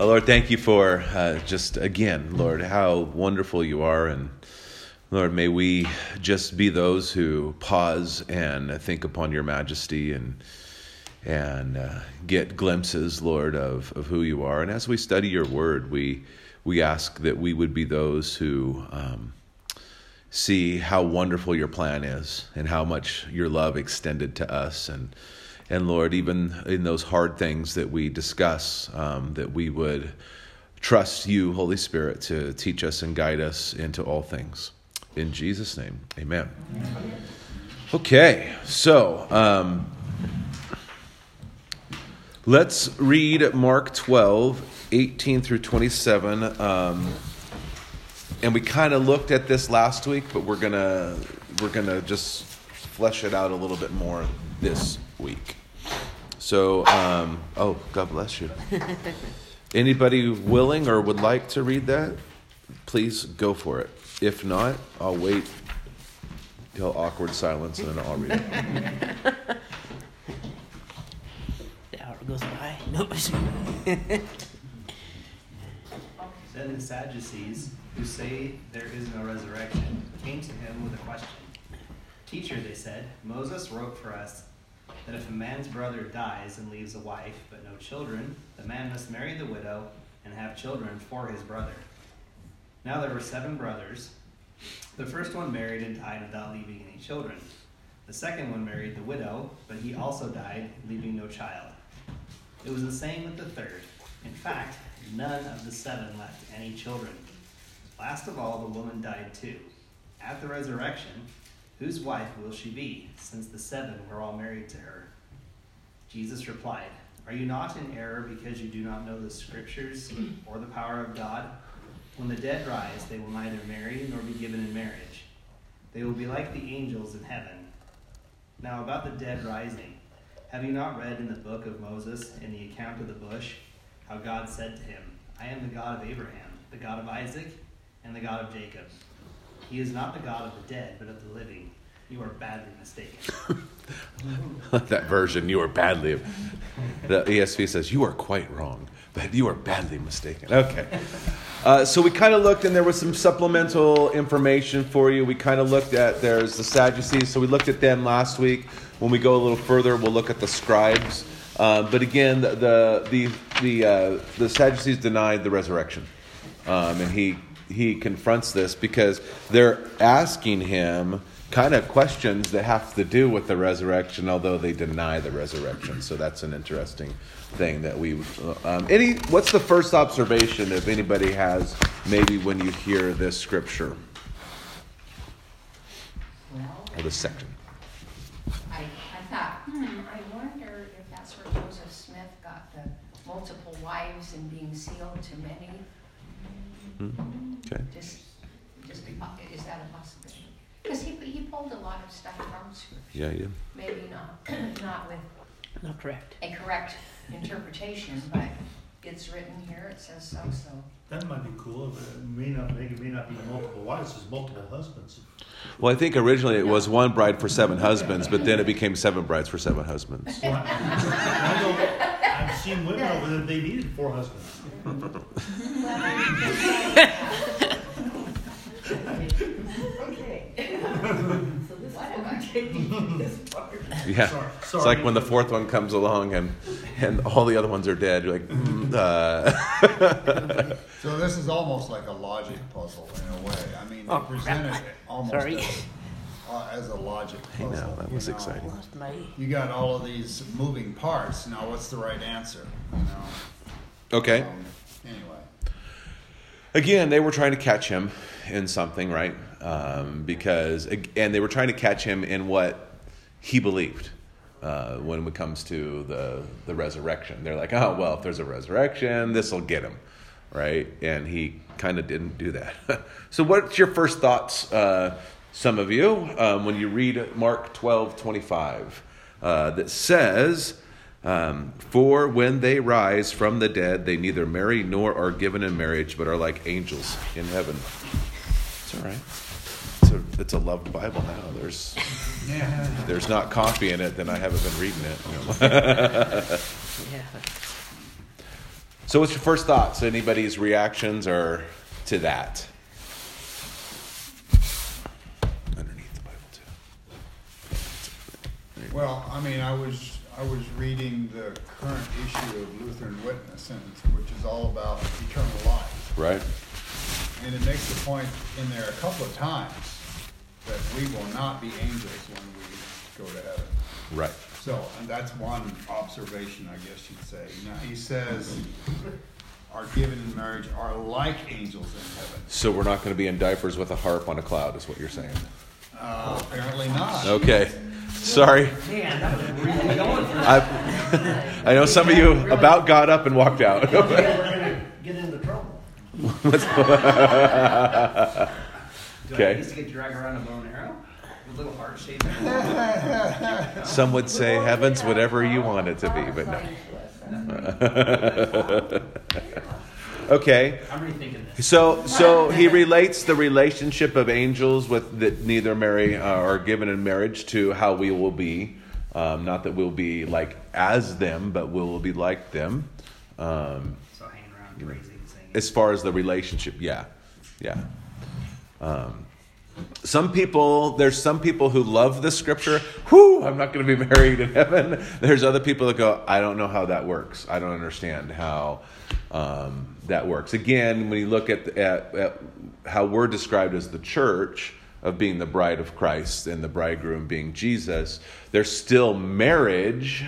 Oh, Lord, thank you for just again, Lord, how wonderful you are. And Lord, may we just be those who pause and think upon your majesty and get glimpses, Lord, of who you are. And as we study your word, we ask that we would be those who see how wonderful your plan is and how much your love extended to us. And Lord, even in those hard things that we discuss, that we would trust you, Holy Spirit, to teach us and guide us into all things. In Jesus' name, amen. Okay, so let's read Mark 12, 18 through 27. And we kind of looked at this last week, but we're gonna just flesh it out a little bit more this week. So, God bless you. Anybody willing or would like to read that? Please go for it. If not, I'll wait till awkward silence and then I'll read it. The hour goes by. Nope. Then the Sadducees, who say there is no resurrection, came to him with a question. Teacher, they said, Moses wrote for us that if a man's brother dies and leaves a wife but no children, the man must marry the widow and have children for his brother. Now there were 7 brothers. The first one married and died without leaving any children. The second one married the widow, but he also died, leaving no child. It was the same with the third. In fact, none of the 7 left any children. Last of all, the woman died too. At the resurrection, whose wife will she be, since the 7 were all married to her? Jesus replied, Are you not in error because you do not know the scriptures or the power of God? When the dead rise, they will neither marry nor be given in marriage. They will be like the angels in heaven. Now about the dead rising, have you not read in the book of Moses, in the account of the bush, how God said to him, I am the God of Abraham, the God of Isaac, and the God of Jacob. He is not the God of the dead, but of the living. You are badly mistaken. That version, you are badly. The ESV says, you are quite wrong, but you are badly mistaken. Okay. So we kind of looked, and there was some supplemental information for you. We kind of looked at, there's the Sadducees. So we looked at them last week. When we go a little further, we'll look at the scribes. But again, the Sadducees denied the resurrection. And he confronts this because they're asking him kind of questions that have to do with the resurrection, although they deny the resurrection. So that's an interesting thing that we what's the first observation, if anybody has, maybe when you hear this scripture? Well, or this section? I thought, I wonder if that's where Joseph Smith got the multiple wives and being sealed to many. Okay. Just is that a possibility? Because he pulled a lot of stuff from scripture. Yeah. Maybe not with a correct interpretation, but it's written here. It says so. That might be cool, but it may not be multiple wives. It's multiple husbands. Well, I think originally it was one bride for 7 husbands, but then it became 7 brides for 7 husbands. Well, I've seen women over there; they needed 4 husbands. Okay. Why am I taking this part? Yeah. Sorry. It's like when the 4th one comes along and all the other ones are dead. You're like, So this is almost like a logic puzzle in a way. I mean, they presented it almost as a logic puzzle. I know, that was exciting. You got all of these moving parts. Now, what's the right answer? Okay. Anyway. Again, they were trying to catch him in something, right? And they were trying to catch him in what he believed when it comes to the resurrection. They're like, oh, well, if there's a resurrection, this will get him, right? And he kind of didn't do that. So what's your first thoughts, some of you, when you read Mark 12:25 that says... For when they rise from the dead, they neither marry nor are given in marriage, but are like angels in heaven. It's all right. It's a loved Bible now. There's not coffee in it, then I haven't been reading it. So what's your first thoughts? Anybody's reactions or to that? Underneath the Bible too. Well, I mean, I was reading the current issue of Lutheran Witness, which is all about eternal life. Right. And it makes the point in there a couple of times that we will not be angels when we go to heaven. Right. So, and that's one observation, I guess you'd say. Now, he says, are given in marriage are like angels in heaven. So we're not going to be in diapers with a harp on a cloud, is what you're saying? Apparently not. Okay. Sorry. Man, that was really going for that. I know some of you about got up and walked out. We're going to get into trouble. Okay. I used to get dragged around a bow and arrow? Little heart shape. Some would say heaven's whatever you want it to be, but no. Okay. I'm rethinking this. So he relates the relationship of angels with that neither marry are given in marriage to how we will be. Not that we'll be like as them, but we'll be like them. So hanging around crazy and singing. As far as the relationship, yeah. There's some people who love the scripture. Whoo, I'm not going to be married in heaven. There's other people that go, I don't know how that works. I don't understand how that works. Again, when you look at how we're described as the church of being the bride of Christ and the bridegroom being Jesus, there's still marriage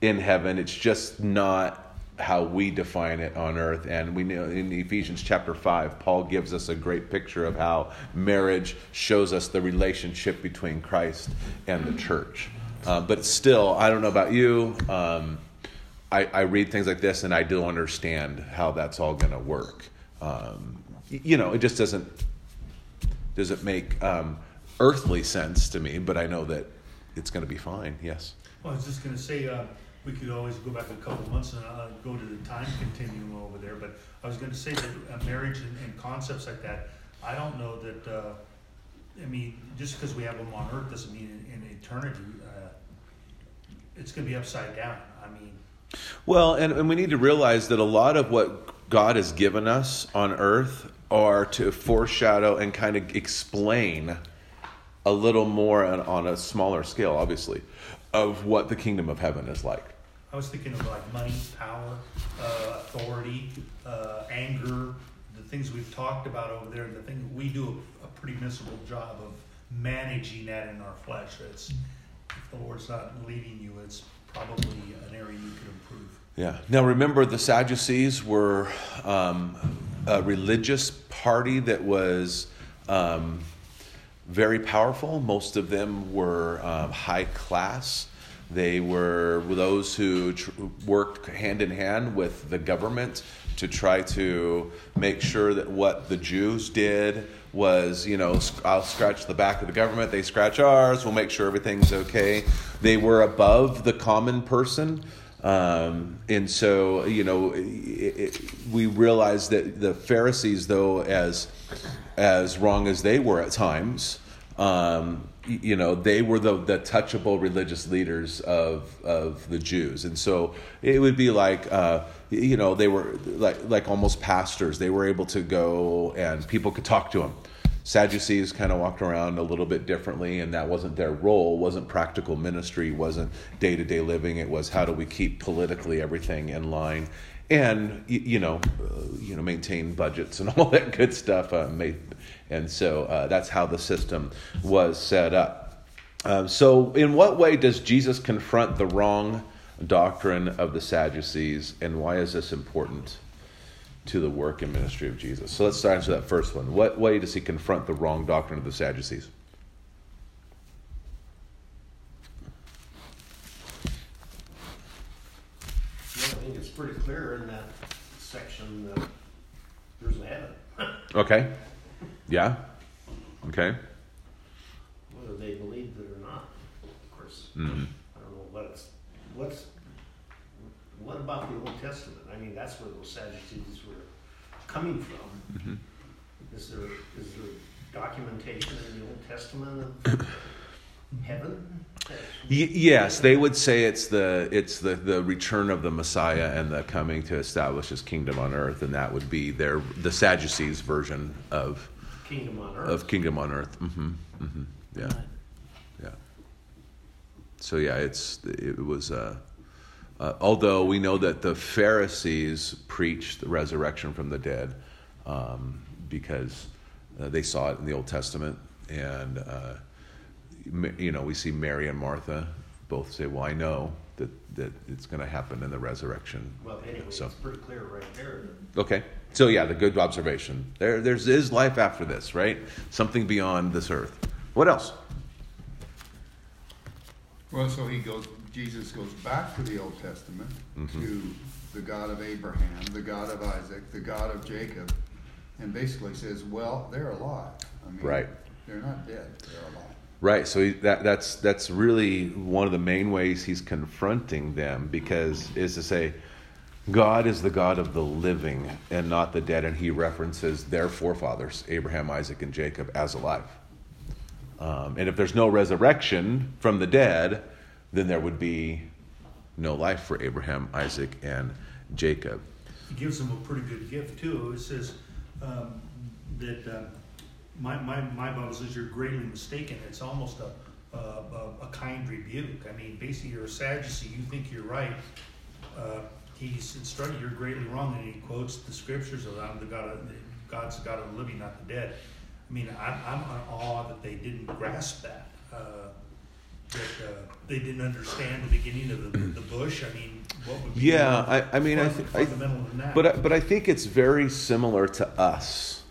in heaven. It's just not how we define it on earth. And we know in Ephesians chapter 5, Paul gives us a great picture of how marriage shows us the relationship between Christ and the church. But still, I don't know about you, I read things like this and I don't understand how that's all going to work. It just doesn't make earthly sense to me, but I know that it's going to be fine. Yes? Well, I was just going to say, we could always go back a couple months and go to the time continuum over there. But I was going to say that marriage and concepts like that, I don't know that, just because we have them on earth doesn't mean in eternity it's going to be upside down. Well, and we need to realize that a lot of what God has given us on earth are to foreshadow and kind of explain a little more on a smaller scale, obviously, of what the kingdom of heaven is like. I was thinking of like money, power, authority, anger, the things we've talked about over there. The thing we do a pretty miserable job of managing that in our flesh. If the Lord's not leading you, it's probably an area you could improve. Yeah. Now remember, the Sadducees were a religious party that was very powerful. Most of them were high class. They were those who worked hand in hand with the government to try to make sure that what the Jews did was, I'll scratch the back of the government, they scratch ours, we'll make sure everything's okay. They were above the common person. And so, we realize that the Pharisees, though, as wrong as they were at times, they were the touchable religious leaders of the Jews. And so it would be like, they were like almost pastors. They were able to go and people could talk to them. Sadducees kind of walked around a little bit differently, and that wasn't their role, wasn't practical ministry, wasn't day-to-day living. It was how do we keep politically everything in line and, maintain budgets and all that good stuff. And so that's how the system was set up. So in what way does Jesus confront the wrong doctrine of the Sadducees, and why is this important to the work and ministry of Jesus? So let's answer that first one. What way does he confront the wrong doctrine of the Sadducees? Well, I think it's pretty clear in that section that there's a heaven. Okay. Yeah. Okay. Whether they believe it or not, of course. Mm-hmm. I don't know what about the Old Testament? That's where those Sadducees were coming from. Mm-hmm. Is there documentation in the Old Testament of heaven? Yes, they would say it's the return of the Messiah and the coming to establish his kingdom on earth, and that would be the Sadducees' version of kingdom on earth. Mm-hmm. Mm-hmm. Yeah. Right. Yeah. So yeah, it was. Although we know that the Pharisees preached the resurrection from the dead, because they saw it in the Old Testament, and we see Mary and Martha both say, "Well, I know that it's going to happen in the resurrection." Well, anyway, so it's pretty clear right there. Okay, so yeah, the good observation. There is life after this, right? Something beyond this earth. What else? Well, so he goes. Jesus goes back to the Old Testament, mm-hmm. to the God of Abraham, the God of Isaac, the God of Jacob, and basically says, well, they're alive. I mean, right. They're not dead, they're alive. Right, so that's really one of the main ways he's confronting them, because is to say, God is the God of the living and not the dead, and he references their forefathers, Abraham, Isaac, and Jacob, as alive. And if there's no resurrection from the dead, then there would be no life for Abraham, Isaac, and Jacob. He gives them a pretty good gift, too. It says that my Bible says you're greatly mistaken. It's almost a kind rebuke. I mean, basically, you're a Sadducee. You think you're right. He's instructed you're greatly wrong, and he quotes the scriptures around God's the God of the living, not the dead. I mean, I'm in awe that they didn't grasp that. They didn't understand the beginning of the bush. I mean, what would be fundamental in that? But I think it's very similar to us,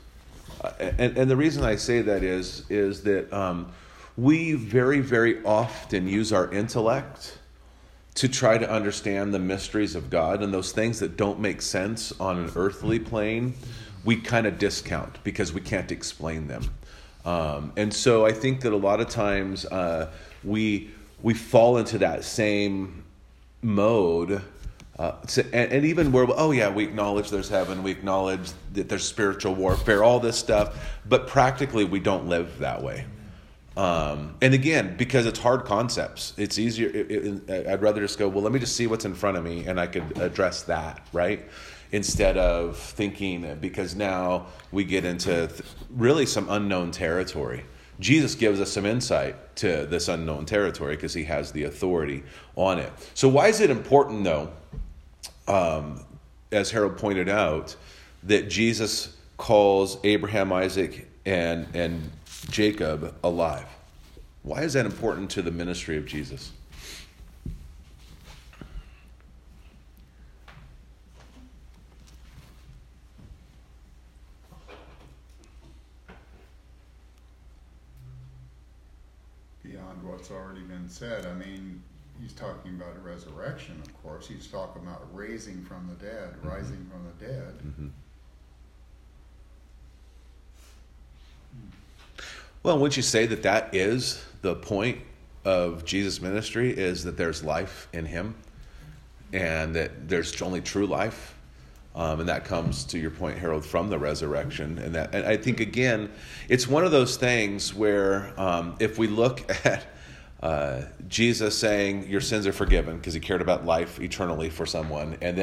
and the reason I say that is that we very, very often use our intellect to try to understand the mysteries of God, and those things that don't make sense on an earthly plane, we kind of discount because we can't explain them. And so I think that a lot of times we fall into that same mode, and even where, oh yeah, we acknowledge there's heaven, we acknowledge that there's spiritual warfare, all this stuff, but practically we don't live that way. And again, because it's hard concepts, it's easier. I'd rather just go, well, let me just see what's in front of me, and I could address that, right? Instead of thinking, because now we get into really some unknown territory. Jesus gives us some insight to this unknown territory because he has the authority on it. So why is it important, though, as Harold pointed out, that Jesus calls Abraham, Isaac, and Jacob alive? Why is that important to the ministry of Jesus? What's already been said. I mean, he's talking about a resurrection, of course. He's talking about raising from the dead, mm-hmm. rising from the dead. Mm-hmm. Well, wouldn't you say that is the point of Jesus' ministry, is that there's life in him and that there's only true life? And that comes, to your point, Harold, from the resurrection. And I think, again, it's one of those things where if we look at Jesus saying, your sins are forgiven, because he cared about life eternally for someone, and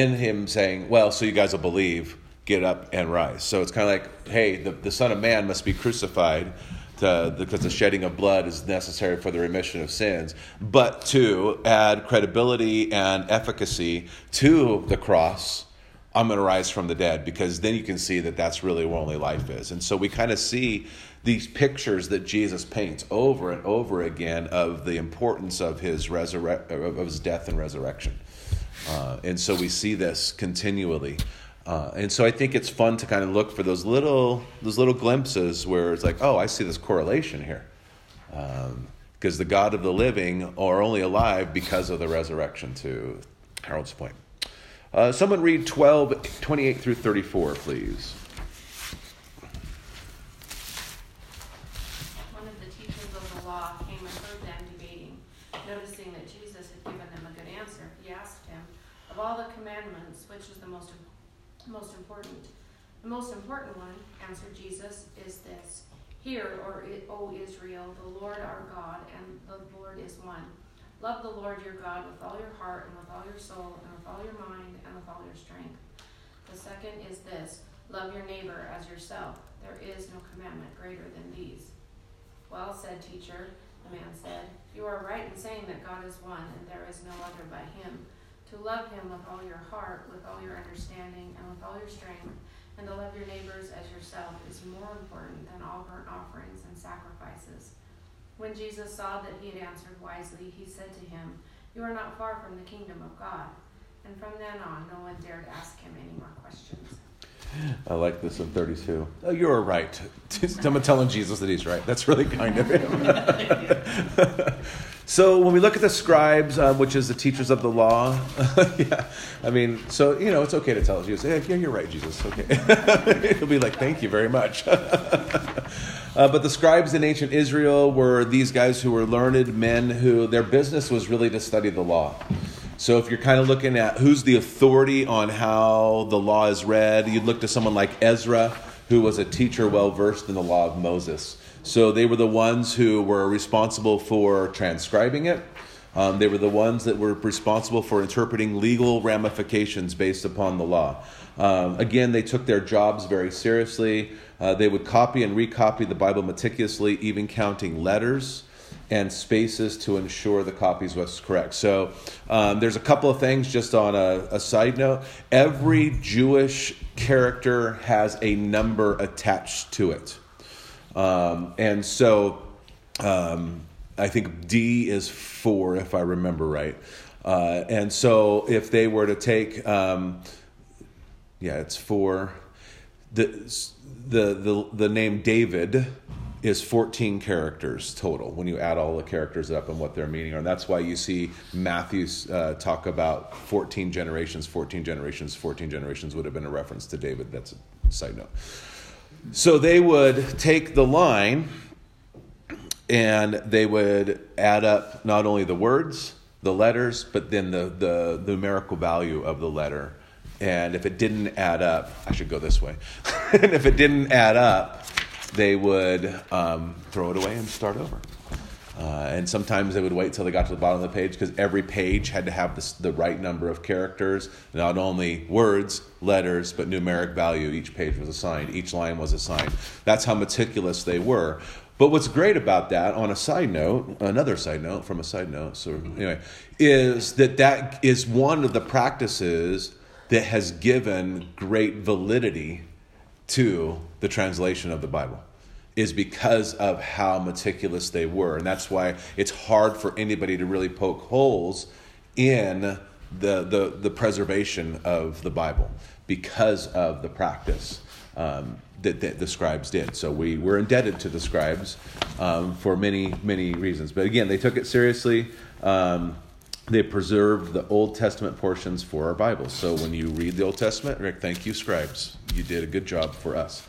then him saying, well, so you guys will believe, get up and rise. So it's kind of like, hey, the Son of Man must be crucified because the shedding of blood is necessary for the remission of sins, but to add credibility and efficacy to the cross, I'm going to rise from the dead, because then you can see that that's really where only life is. And so we kind of see these pictures that Jesus paints over and over again of the importance of his death and resurrection. And so we see this continually. And so I think it's fun to kind of look for those little glimpses where it's like, oh, I see this correlation here, because the God of the living are only alive because of the resurrection, to Harold's point. Someone read 12:28 through 34, please. One of the teachers of the law came and heard them debating. Noticing that Jesus had given them a good answer, he asked him, of all the commandments, which is the most important? The most important one, answered Jesus, is this. Hear, O Israel, the Lord our God, and the Lord is one. Love the Lord your God with all your heart, and with all your soul, and with all your mind, and with all your strength. The second is this, love your neighbor as yourself. There is no commandment greater than these. Well said, teacher, the man said, you are right in saying that God is one, and there is no other by him. To love him with all your heart, with all your understanding, and with all your strength, and to love your neighbors as yourself is more important than all burnt offerings and sacrifices. When Jesus saw that he had answered wisely, he said to him, you are not far from the kingdom of God. And from then on, no one dared ask him any more questions. I like this in 32. Oh, you're right. Someone telling Jesus that he's right. That's really kind of him. So when we look at the scribes, which is the teachers of the law, it's okay to tell Jesus, yeah, you're right, Jesus, okay. He'll be like, thank you very much. But the scribes in ancient Israel were these guys who were learned men who their business was really to study the law. So if you're kind of looking at who's the authority on how the law is read, you'd look to someone like Ezra, who was a teacher well-versed in the law of Moses. So they were the ones who were responsible for transcribing it. They were the ones that were responsible for interpreting legal ramifications based upon the law. Again, they took their jobs very seriously. They would copy and recopy the Bible meticulously, even counting letters and spaces to ensure the copies was correct. So there's a couple of things just on a side note. Every Jewish character has a number attached to it. I think D is 4, if I remember right. And so if they were to take, it's 4. The name David is 14 characters total when you add all the characters up and what they're meaning. And that's why you see Matthew talk about 14 generations, 14 generations, 14 generations would have been a reference to David. That's a side note. So they would take the line and they would add up not only the words, the letters, but then the numerical value of the letter. And if it didn't add up, I should go this way. And if it didn't add up, they would throw it away and start over. And sometimes they would wait till they got to the bottom of the page because every page had to have the right number of characters, not only words, letters, but numeric value. Each page was assigned. Each line was assigned. That's how meticulous they were. But what's great about that, on a side note, another side note from a side note, so anyway, is that is one of the practices that has given great validity to the translation of the Bible, is because of how meticulous they were. And that's why it's hard for anybody to really poke holes in the preservation of the Bible because of the practice that the scribes did. So we're indebted to the scribes for many, many reasons. But again, they took it seriously. They preserved the Old Testament portions for our Bibles. So when you read the Old Testament, Rick, thank you, scribes. You did a good job for us.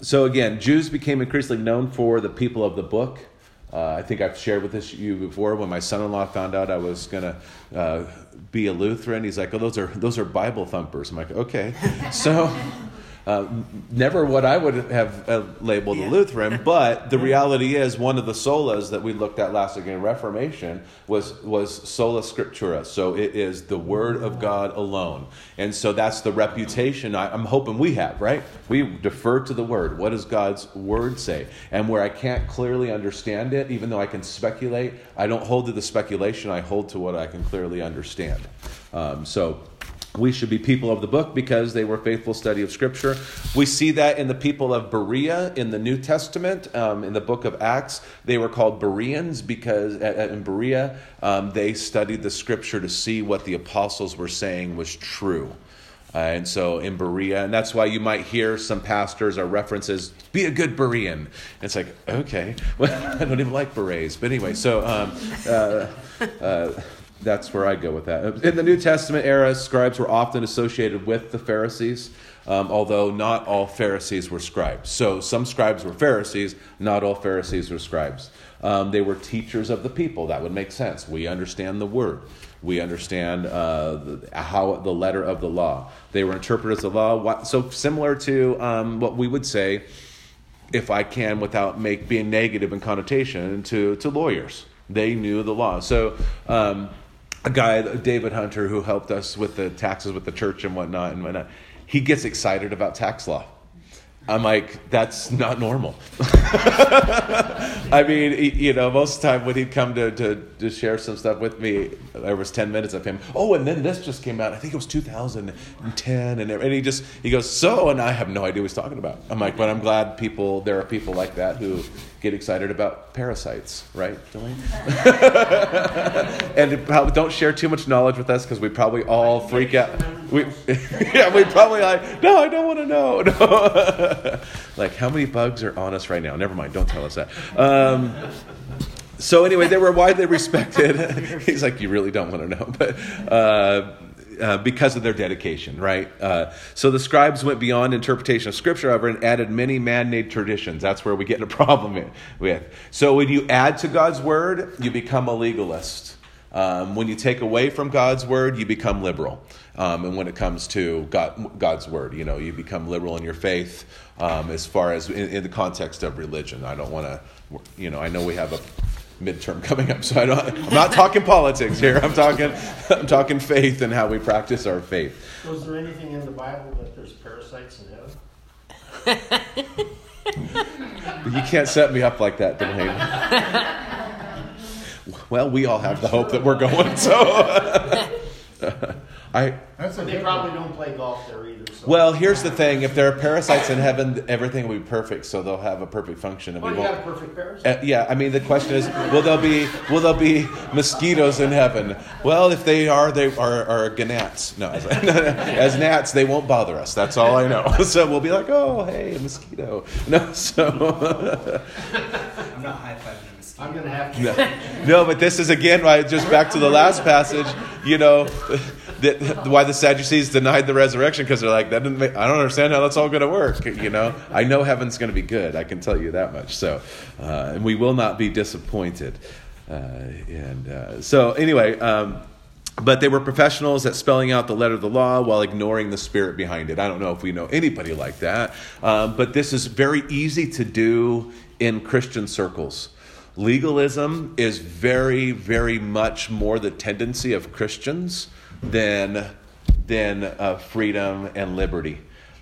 So again, Jews became increasingly known for the people of the book. I think I've shared with you before when my son-in-law found out I was going to be a Lutheran. He's like, oh, those are Bible thumpers. I'm like, okay. So never what I would have labeled a Lutheran, but the reality is one of the solas that we looked at last week in Reformation was sola scriptura. So it is the word of God alone. And so that's the reputation I'm hoping we have, right? We defer to the word. What does God's word say? And where I can't clearly understand it, even though I can speculate, I don't hold to the speculation. I hold to what I can clearly understand. We should be people of the book because they were faithful study of Scripture. We see that in the people of Berea in the New Testament, in the book of Acts. They were called Bereans because in Berea they studied the Scripture to see what the apostles were saying was true. And so in Berea, and that's why you might hear some pastors or references, be a good Berean. It's like, okay, well, I don't even like berets. But anyway, so that's where I go with that. In the New Testament era, scribes were often associated with the Pharisees, although not all Pharisees were scribes. So some scribes were Pharisees, not all Pharisees were scribes. They were teachers of the people. That would make sense. We understand the word. We understand how the letter of the law. They were interpreters of the law. So similar to what we would say if I can without being negative in connotation, to lawyers. They knew the law. So a guy, David Hunter, who helped us with the taxes with the church and whatnot, he gets excited about tax law. I'm like, that's not normal. I mean, you know, most of the time when he'd come to share some stuff with me, there was 10 minutes of him. Oh, and then this just came out. I think it was 2010. And he goes, so, and I have no idea what he's talking about. I'm like, but I'm glad there are people like that who get excited about parasites, right, Delaney? And don't share too much knowledge with us because we probably all freak out. We probably like, no, I don't want to know. No. Like, how many bugs are on us right now? Never mind, don't tell us that. So anyway, they were widely respected. He's like, you really don't want to know, but because of their dedication, right? So the scribes went beyond interpretation of Scripture, however, and added many man-made traditions. That's where we get in a problem with. So when you add to God's word, you become a legalist. When you take away from God's word, you become liberal. And when it comes to God's word, you know, you become liberal in your faith as far as in the context of religion. I don't want to, you know, I know we have a midterm coming up, so I'm not talking politics here. I'm talking faith and how we practice our faith. So is there anything in the Bible that there's parasites in heaven? You can't set me up like that, Delaney. Well, we all have the hope that we're going, so... they probably don't play golf there either. So. Well, here's the thing. If there are parasites in heaven, everything will be perfect, so they'll have a perfect function. And you got a perfect parasite. Yeah, I mean, the question is, will there be mosquitoes in heaven? Well, if they are gnats. No, as gnats, they won't bother us. That's all I know. So we'll be like, oh, hey, a mosquito. No, so... I'm not high-fiving. I'm going to have to. No, but this is, again, right, just back to the last passage, you know, why the Sadducees denied the resurrection, because they're like, I don't understand how that's all going to work, you know. I know heaven's going to be good. I can tell you that much. So, and we will not be disappointed. But they were professionals at spelling out the letter of the law while ignoring the spirit behind it. I don't know if we know anybody like that, but this is very easy to do in Christian circles. Legalism is very, very much more the tendency of Christians than freedom and liberty.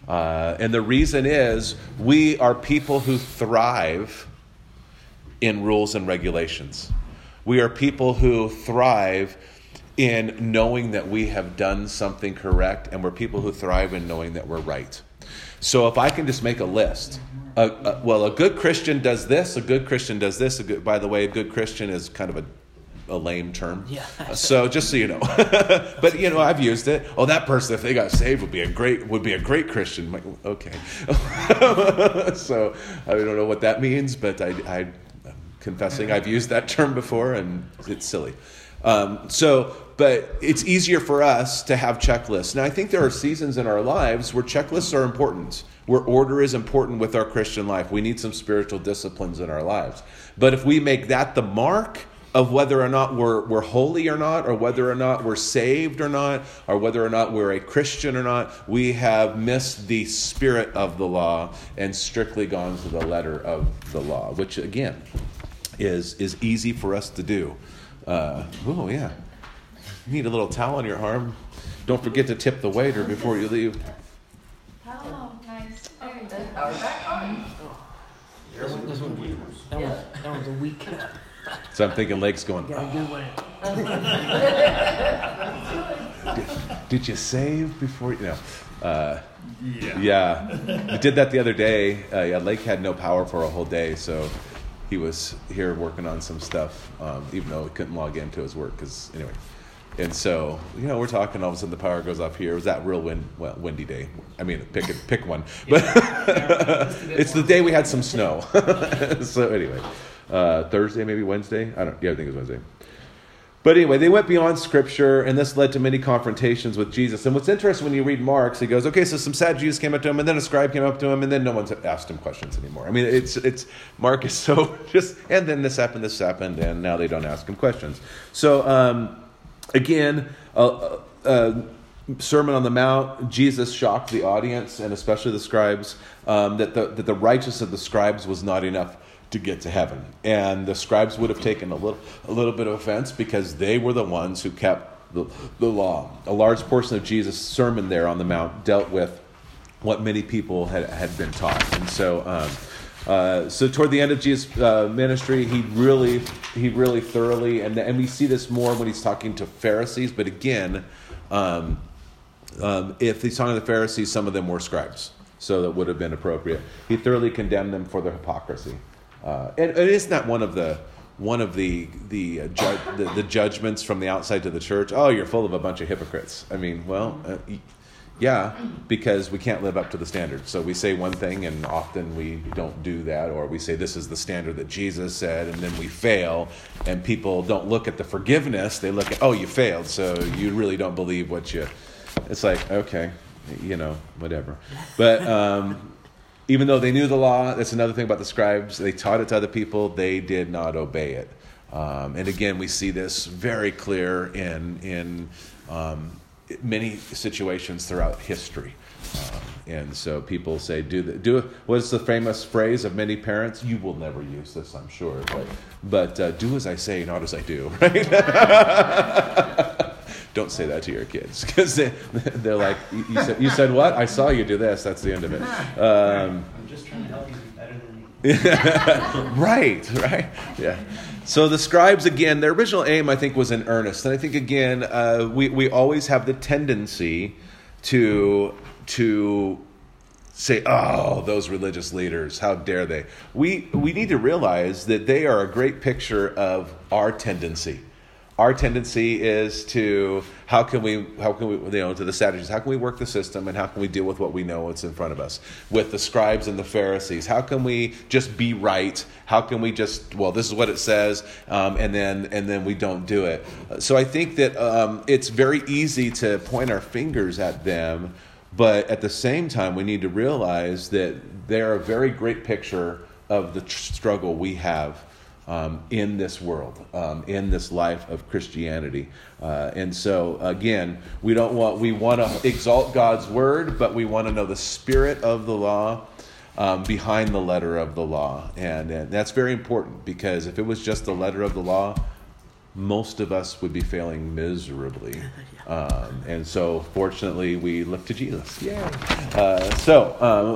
And the reason is we are people who thrive in rules and regulations. We are people who thrive in knowing that we have done something correct, and we're people who thrive in knowing that we're right. So if I can just make a list... a good Christian does this, a good Christian does this. By the way, a good Christian is kind of a lame term. Yeah. So just so you know. But, you know, I've used it. Oh, that person, if they got saved, would be a great Christian. I'm like, okay. So I don't know what that means, but I'm confessing I've used that term before, and it's silly. But it's easier for us to have checklists. Now, I think there are seasons in our lives where checklists are important, where order is important with our Christian life. We need some spiritual disciplines in our lives. But if we make that the mark of whether or not we're holy or not, or whether or not we're saved or not, or whether or not we're a Christian or not, we have missed the spirit of the law and strictly gone to the letter of the law, which, again, is easy for us to do. Oh, yeah. You need a little towel on your arm. Don't forget to tip the waiter before you leave. Oh, nice. There you go. That one's a weak. So I'm thinking Lake's going, did you save before you know? Yeah. We did that the other day. Lake had no power for a whole day, so he was here working on some stuff, even though he couldn't log into his work because, anyway. And so, you know, we're talking, all of a sudden the power goes off here. It was that real windy day. I mean, pick one. But it's the day we had some snow. So anyway, Thursday, maybe Wednesday. I think it was Wednesday. But anyway, they went beyond Scripture, and this led to many confrontations with Jesus. And what's interesting when you read Mark, he goes, okay, so some Sadducees came up to him, and then a scribe came up to him, and then no one's asked him questions anymore. I mean, it's Mark is so just, and then this happened, and now they don't ask him questions. So, again, Sermon on the Mount, Jesus shocked the audience, and especially the scribes, that the righteousness of the scribes was not enough to get to heaven. And the scribes would have taken a little bit of offense because they were the ones who kept the law. A large portion of Jesus' sermon there on the Mount dealt with what many people had been taught. And so so toward the end of Jesus' ministry, he really thoroughly, and we see this more when he's talking to Pharisees, but again, if he's talking to the Pharisees, some of them were scribes, so that would have been appropriate. He thoroughly condemned them for their hypocrisy, and isn't that one of the judgments from the outside to the church? Oh, you're full of a bunch of hypocrites. I mean, well. Yeah, because we can't live up to the standard. So we say one thing and often we don't do that, or we say this is the standard that Jesus said, and then we fail, and people don't look at the forgiveness. They look at, oh, you failed, so you really don't believe what you... It's like, okay, whatever. But even though they knew the law, that's another thing about the scribes. They taught it to other people. They did not obey it. And again, we see this very clear in many situations throughout history, and so people say, what's the famous phrase of many parents? You will never use this, I'm sure, but do as I say, not as I do. Right? Don't say that to your kids, because they're like, you said what? I saw you do this. That's the end of it. I'm just trying to help you be better than you. Right. Yeah. So the scribes, again, their original aim, I think, was in earnest. And I think, again, we always have the tendency to say, oh, those religious leaders, how dare they? We need to realize that they are a great picture of our tendency. Our tendency is to, how can we, to the Sadducees, how can we work the system, and how can we deal with what we know what's in front of us? With the scribes and the Pharisees, how can we just be right? How can we just, well, this is what it says, and then we don't do it. So I think that it's very easy to point our fingers at them, but at the same time, we need to realize that they're a very great picture of the struggle we have in this world, in this life of Christianity. And so, again, we want to exalt God's word, but we want to know the spirit of the law behind the letter of the law. And that's very important, because if it was just the letter of the law, most of us would be failing miserably. And so, fortunately, we look to Jesus. Yeah.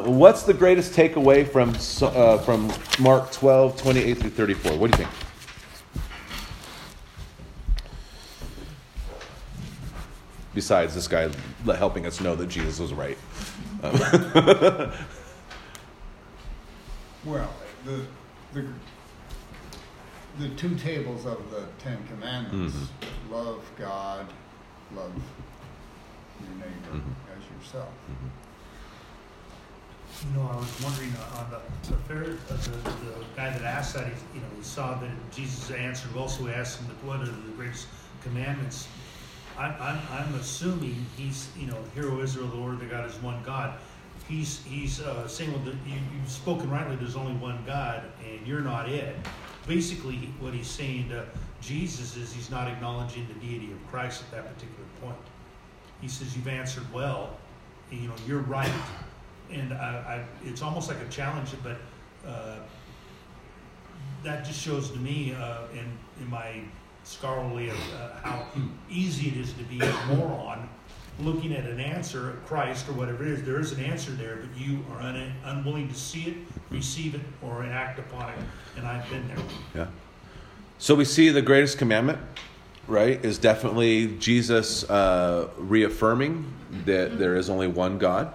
What's the greatest takeaway from Mark 12:28 through 34? What do you think? Besides this guy helping us know that Jesus was right. Well, the two tables of the Ten Commandments, mm-hmm. Love God, love your neighbor mm-hmm. as yourself. Mm-hmm. I was wondering on the guy that asked that, he saw that Jesus answered, also asked him, what are the greatest commandments? I'm assuming he's, hear, O Israel, the Lord thy God is one God. He's saying, well, you've spoken rightly, there's only one God, and you're not it. Basically, what he's saying to Jesus is he's not acknowledging the deity of Christ at that particular point. He says, you've answered well, you're right. And I it's almost like a challenge, but that just shows to me in my scholarly how easy it is to be a moron looking at an answer at Christ or whatever it is. There is an answer there, but you are unwilling to see it, receive it, or act upon it. And I've been there. Yeah. So we see the greatest commandment, right, is definitely Jesus reaffirming that there is only one God.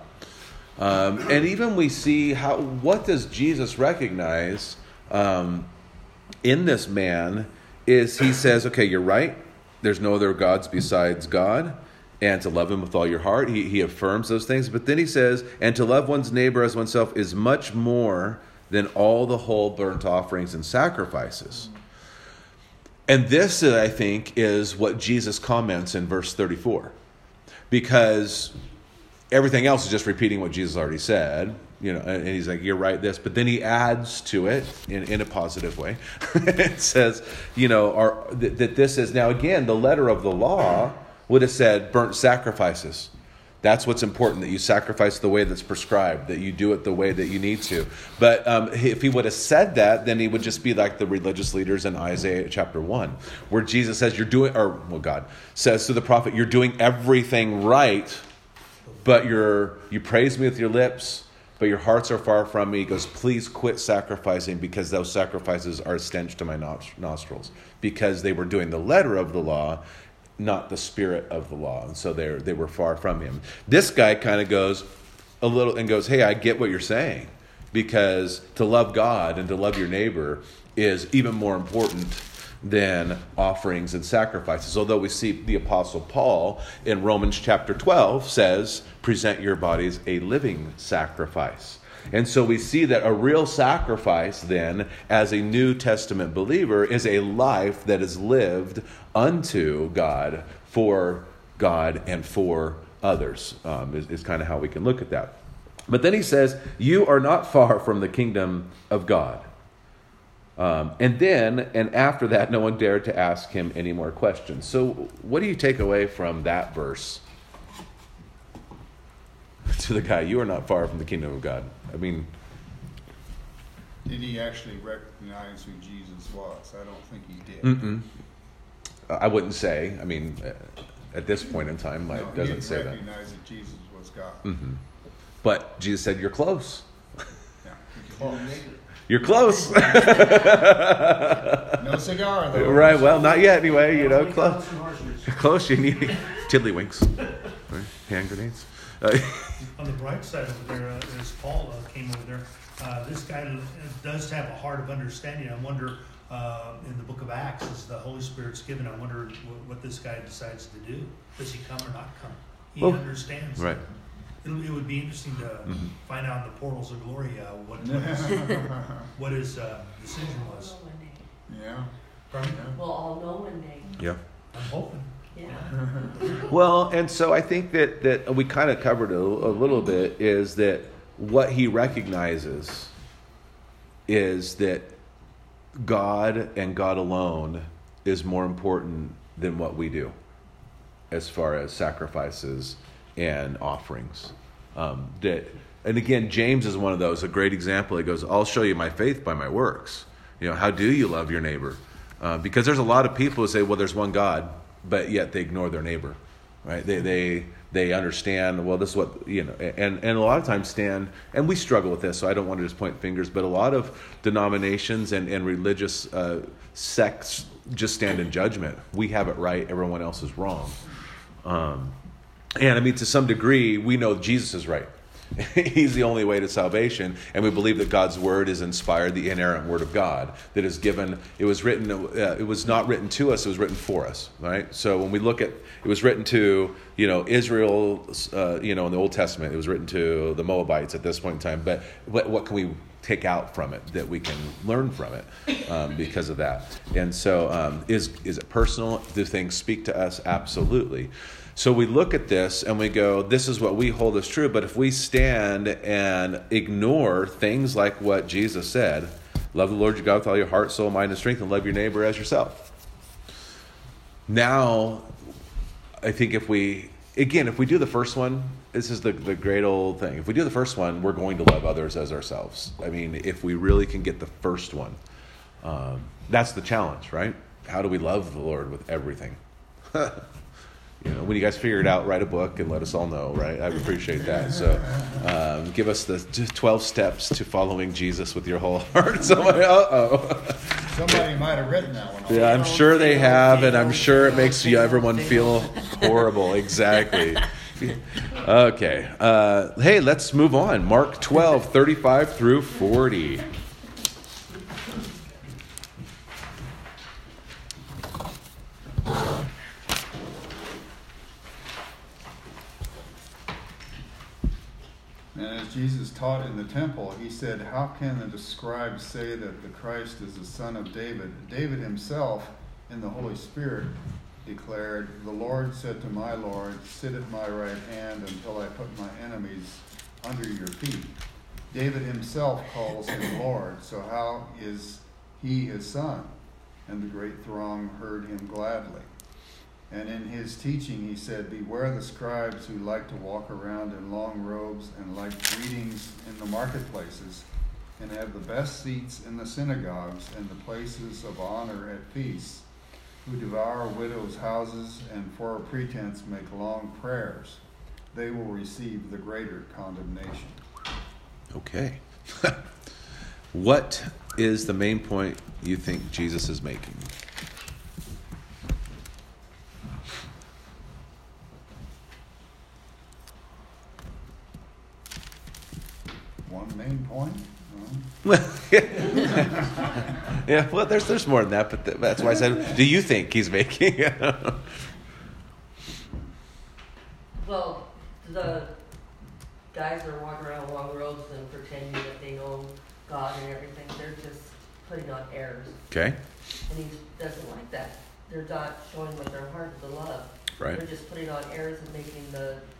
And even we see what does Jesus recognize in this man is he says, okay, you're right. There's no other gods besides God. And to love him with all your heart. He affirms those things. But then he says, and to love one's neighbor as oneself is much more than all the whole burnt offerings and sacrifices. And this, I think, is what Jesus comments in verse 34. Because everything else is just repeating what Jesus already said. And he's like, you're right, this. But then he adds to it in a positive way. It says, that this is, now again, the letter of the law would have said burnt sacrifices. That's what's important, that you sacrifice the way that's prescribed, that you do it the way that you need to. But if he would have said that, then he would just be like the religious leaders in Isaiah chapter 1, where Jesus says, God says to the prophet, you're doing everything right, but you praise me with your lips, but your hearts are far from me. He goes, please quit sacrificing, because those sacrifices are a stench to my nostrils, because they were doing the letter of the law, not the spirit of the law. And so they were far from him. This guy kind of goes a little and goes, hey, I get what you're saying, because to love God and to love your neighbor is even more important than offerings and sacrifices. Although we see the Apostle Paul in Romans chapter 12 says, present your bodies a living sacrifice. And so we see that a real sacrifice then, as a New Testament believer, is a life that is lived unto God, for God, and for others, is kind of how we can look at that. But then he says, you are not far from the kingdom of God. And after that, no one dared to ask him any more questions. So what do you take away from that verse? To the guy, you are not far from the kingdom of God. I mean, did he actually recognize who Jesus was? I don't think he did. Mm-mm. I wouldn't say. I mean, at this point in time, it doesn't say that. He didn't recognize that Jesus was God. Mm-hmm. But Jesus said, you're close. Yeah, you're close. No cigar, though. Right, well, not yet, anyway. You know, close. Close, you need tiddlywinks. Right? Hand grenades. On the bright side over there, as Paul came over there, this guy does have a heart of understanding. I wonder, in the book of Acts, as the Holy Spirit's given, I wonder what this guy decides to do. Does he come or not come? He understands. Right. It would be interesting to find out in the portals of glory what his decision was. Yeah. We'll all know one day. Yeah. I'm hoping. Yeah. Well, and so I think that we kind of covered a little bit, is that what he recognizes is that God and God alone is more important than what we do as far as sacrifices and offerings. And again, James is one of those, a great example. He goes, I'll show you my faith by my works. You know, how do you love your neighbor? Because there's a lot of people who say, well, there's one God, but yet they ignore their neighbor, right? They understand, well, this is what, you know, and a lot of times and we struggle with this, so I don't want to just point fingers, but a lot of denominations and religious sects just stand in judgment. We have it right, everyone else is wrong. And I mean, to some degree, we know Jesus is right. He's the only way to salvation, and we believe that God's word is inspired, the inerrant word of God that is given. It was written. It was not written to us. It was written for us, right? So when we look at, it was written to, you know, Israel, in the Old Testament. It was written to the Moabites at this point in time. But what can we take out from it that we can learn from it because of that? And so, is it personal? Do things speak to us? Absolutely. So we look at this and we go, this is what we hold as true. But if we stand and ignore things like what Jesus said, love the Lord your God with all your heart, soul, mind, and strength, and love your neighbor as yourself. Now, I think if we do the first one, this is the great old thing. If we do the first one, we're going to love others as ourselves. I mean, if we really can get the first one, that's the challenge, right? How do we love the Lord with everything? You know, when you guys figure it out, write a book and let us all know, right? I appreciate that. So give us the 12 steps to following Jesus with your whole heart. Somebody might have written that one. Yeah, I'm sure they have, and I'm sure it makes everyone feel horrible. Exactly. Okay. Hey, let's move on. Mark 12:35 through 40. And as Jesus taught in the temple, he said, how can the scribes say that the Christ is the son of David? David himself, in the Holy Spirit, declared, the Lord said to my Lord, sit at my right hand until I put my enemies under your feet. David himself calls him Lord, so how is he his son? And the great throng heard him gladly. And in his teaching he said, "Beware the scribes who like to walk around in long robes and like greetings in the marketplaces, and have the best seats in the synagogues and the places of honor at feasts, who devour widows' houses and for a pretense make long prayers. They will receive the greater condemnation." Okay. What is the main point you think Jesus is making? One main point? Yeah, well, there's more than that, but that's why I said, do you think he's making? Well, the guys that are walking around in long robes and pretending that they know God and everything, they're just putting on airs. Okay. And he doesn't like that. They're not showing what their heart is in love. Right. They're just putting on airs and making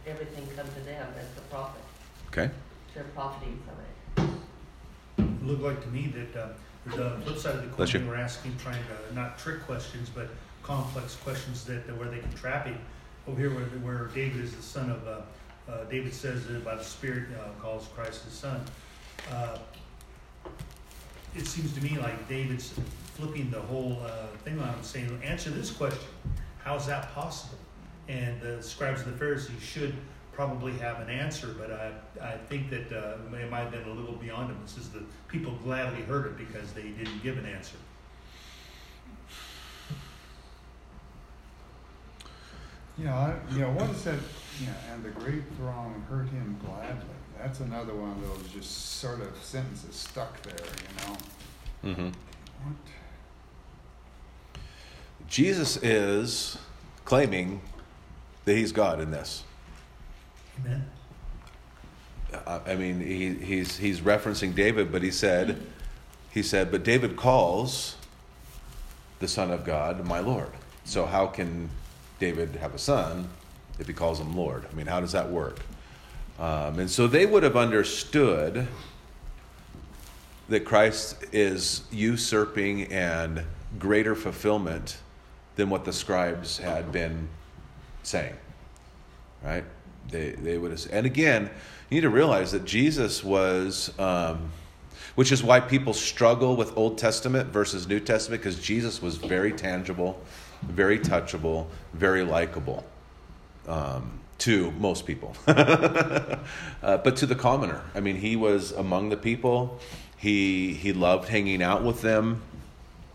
everything come to them as the prophet. Okay. They're profiting from it. It looked like to me that the flip side of the coin, they were asking, trying to not trick questions, but complex questions where they can trap him. Over here, where David is the son of David says that by the Spirit calls Christ his son. It seems to me like David's flipping the whole thing on him, saying, "Answer this question: How is that possible?" And the scribes and the Pharisees should probably have an answer, but I think that it might have been a little beyond them. This is the people gladly heard it because they didn't give an answer. What is that? And the great throng heard him gladly. That's another one of those just sort of sentences stuck there, Mm-hmm. What? Jesus is claiming that he's God in this. Amen. I mean, he's referencing David, but he said, but David calls the Son of God my Lord. So how can David have a son if he calls him Lord? I mean, how does that work? And so they would have understood that Christ is usurping and greater fulfillment than what the scribes had been saying, right? They would have, and again, you need to realize that Jesus was, which is why people struggle with Old Testament versus New Testament, because Jesus was very tangible, very touchable, very likable to most people, but to the commoner. I mean, he was among the people. He loved hanging out with them,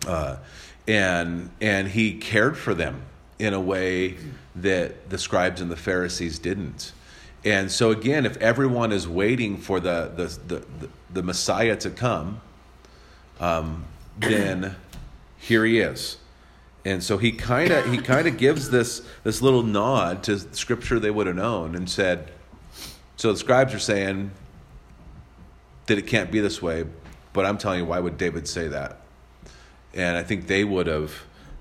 and he cared for them in a way that the scribes and the Pharisees didn't. And so again, if everyone is waiting for the Messiah to come, then here he is. And so he kind of gives this little nod to scripture they would have known and said, so the scribes are saying that it can't be this way, but I'm telling you, why would David say that? And I think they would have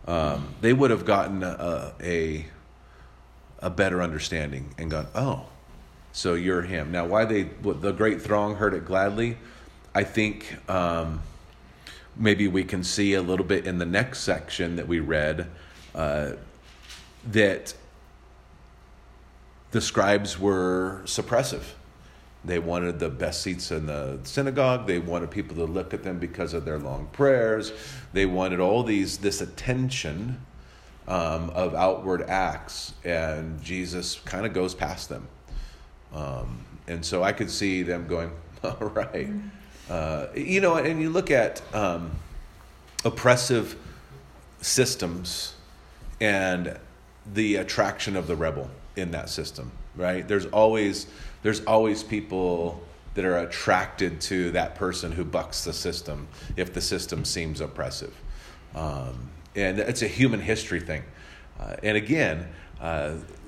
gotten a better understanding and gone, oh, so you're him. Now, why the great throng heard it gladly, I think maybe we can see a little bit in the next section that we read that the scribes were suppressive. They wanted the best seats in the synagogue. They wanted people to look at them because of their long prayers. They wanted all this attention of outward acts, and Jesus kind of goes past them. And so I could see them going, all right. And you look at oppressive systems and the attraction of the rebel in that system, right? There's always people that are attracted to that person who bucks the system if the system seems oppressive. And it's a human history thing. And again,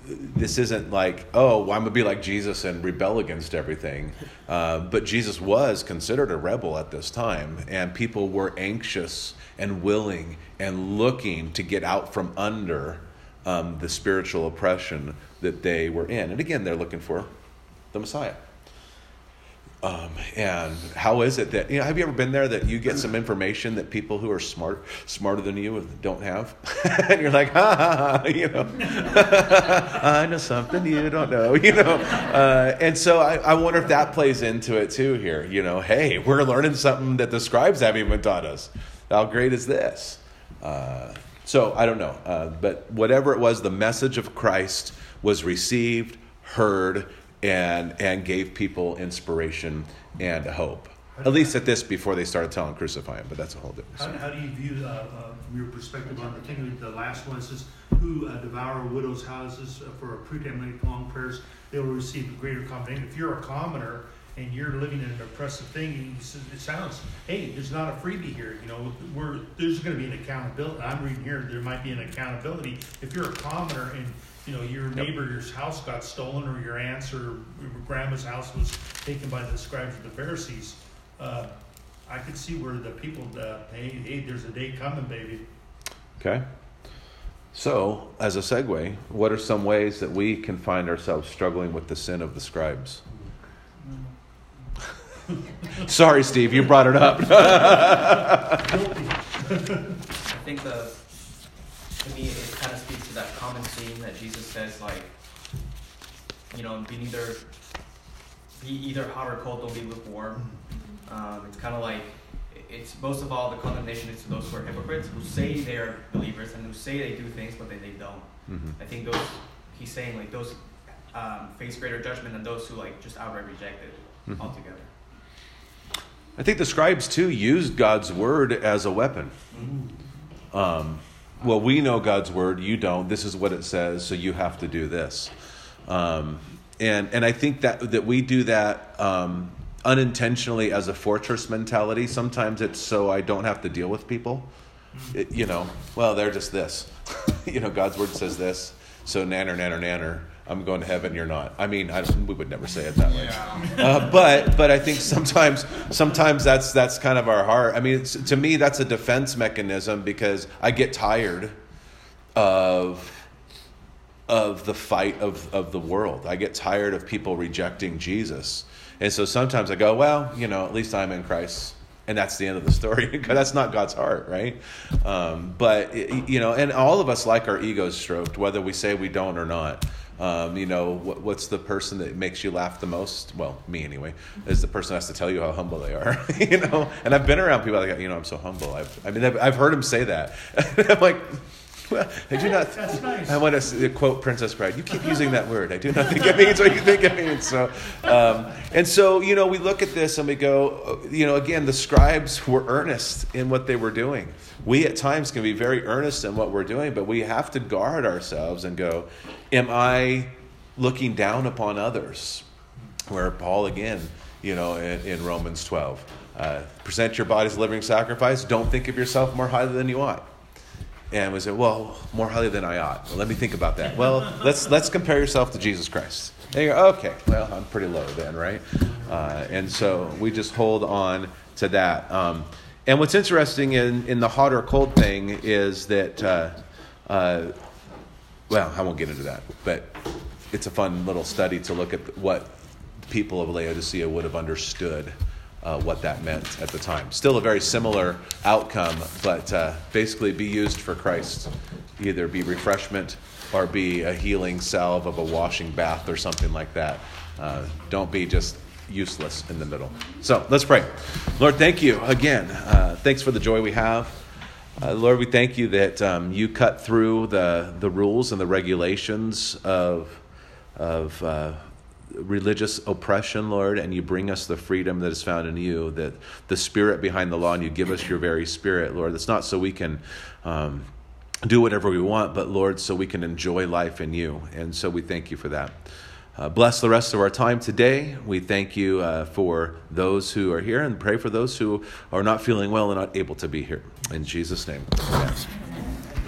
this isn't like, oh, well, I'm going to be like Jesus and rebel against everything. But Jesus was considered a rebel at this time, and people were anxious and willing and looking to get out from under the spiritual oppression that they were in. And again, they're looking for the Messiah. And how is it that, have you ever been there that you get some information that people who are smarter than you don't have? And you're like, I know something you don't know, And so I wonder if that plays into it too here, hey, we're learning something that the scribes haven't even taught us. How great is this? So I don't know. But whatever it was, the message of Christ was received, heard, and gave people inspiration and hope. At least at this, before they started telling crucify him, but that's a whole different story. How do you view your perspective on particularly the last one? It says, who devour widows' houses for predetermined long prayers, they will receive greater commendation. If you're a commoner and you're living in an oppressive thing, it sounds, hey, there's not a freebie here. There's going to be an accountability. I'm reading here, there might be an accountability. If you're a commoner and your neighbor's house got stolen, or your aunt's or grandma's house was taken by the scribes or the Pharisees, I could see where the people, hey, there's a day coming, baby. Okay. So, as a segue, what are some ways that we can find ourselves struggling with the sin of the scribes? Sorry, Steve, you brought it up. I think to me, it kind of speaks to that common theme that Jesus says, be either hot or cold, don't be lukewarm. It's kind of like, it's most of all the condemnation is to those who are hypocrites, who say they are believers and who say they do things, but they don't. Mm-hmm. I think those, he's saying, those face greater judgment than those who just outright reject it altogether. I think the scribes too used God's word as a weapon. Mm-hmm. Well, we know God's word, you don't. This is what it says, so you have to do this. And I think that we do that unintentionally as a fortress mentality. Sometimes it's so I don't have to deal with people. Well, they're just this. God's word says this, so nanner, I'm going to heaven, you're not. We would never say it that way. Yeah. But I think sometimes that's kind of our heart. To me, that's a defense mechanism because I get tired of the fight of the world. I get tired of people rejecting Jesus. And so sometimes I go, at least I'm in Christ. And that's the end of the story. That's not God's heart, right? And all of us like our egos stroked, whether we say we don't or not. What's the person that makes you laugh the most? Well, me anyway, is the person who has to tell you how humble they are, And I've been around people like, I'm so humble. I've heard him say that. I'm like, well, I do not. That's nice. I want to quote Princess Bride. You keep using that word. I do not think it means what you think it means. So, we look at this and we go, again, the scribes were earnest in what they were doing. We at times can be very earnest in what we're doing, but we have to guard ourselves and go, am I looking down upon others? Where Paul again, in Romans 12, present your bodies a living sacrifice. Don't think of yourself more highly than you ought. And we say, more highly than I ought. Well, let me think about that. Well, let's compare yourself to Jesus Christ. And you go, okay, well, I'm pretty low then, right? And so we just hold on to that. And what's interesting in the hot or cold thing is that, I won't get into that, but it's a fun little study to look at what the people of Laodicea would have understood what that meant at the time. Still a very similar outcome, but basically be used for Christ. Either be refreshment or be a healing salve of a washing bath or something like that. Don't be just useless in the middle. So let's pray. Lord, thank you again. Thanks for the joy we have. Lord, we thank you that you cut through the rules and the regulations of religious oppression, Lord, and you bring us the freedom that is found in you, that the spirit behind the law, and you give us your very spirit, Lord. It's not so we can do whatever we want, but Lord, so we can enjoy life in you. And so we thank you for that. Bless the rest of our time today. We thank you for those who are here, and pray for those who are not feeling well and not able to be here. In Jesus' name. Amen.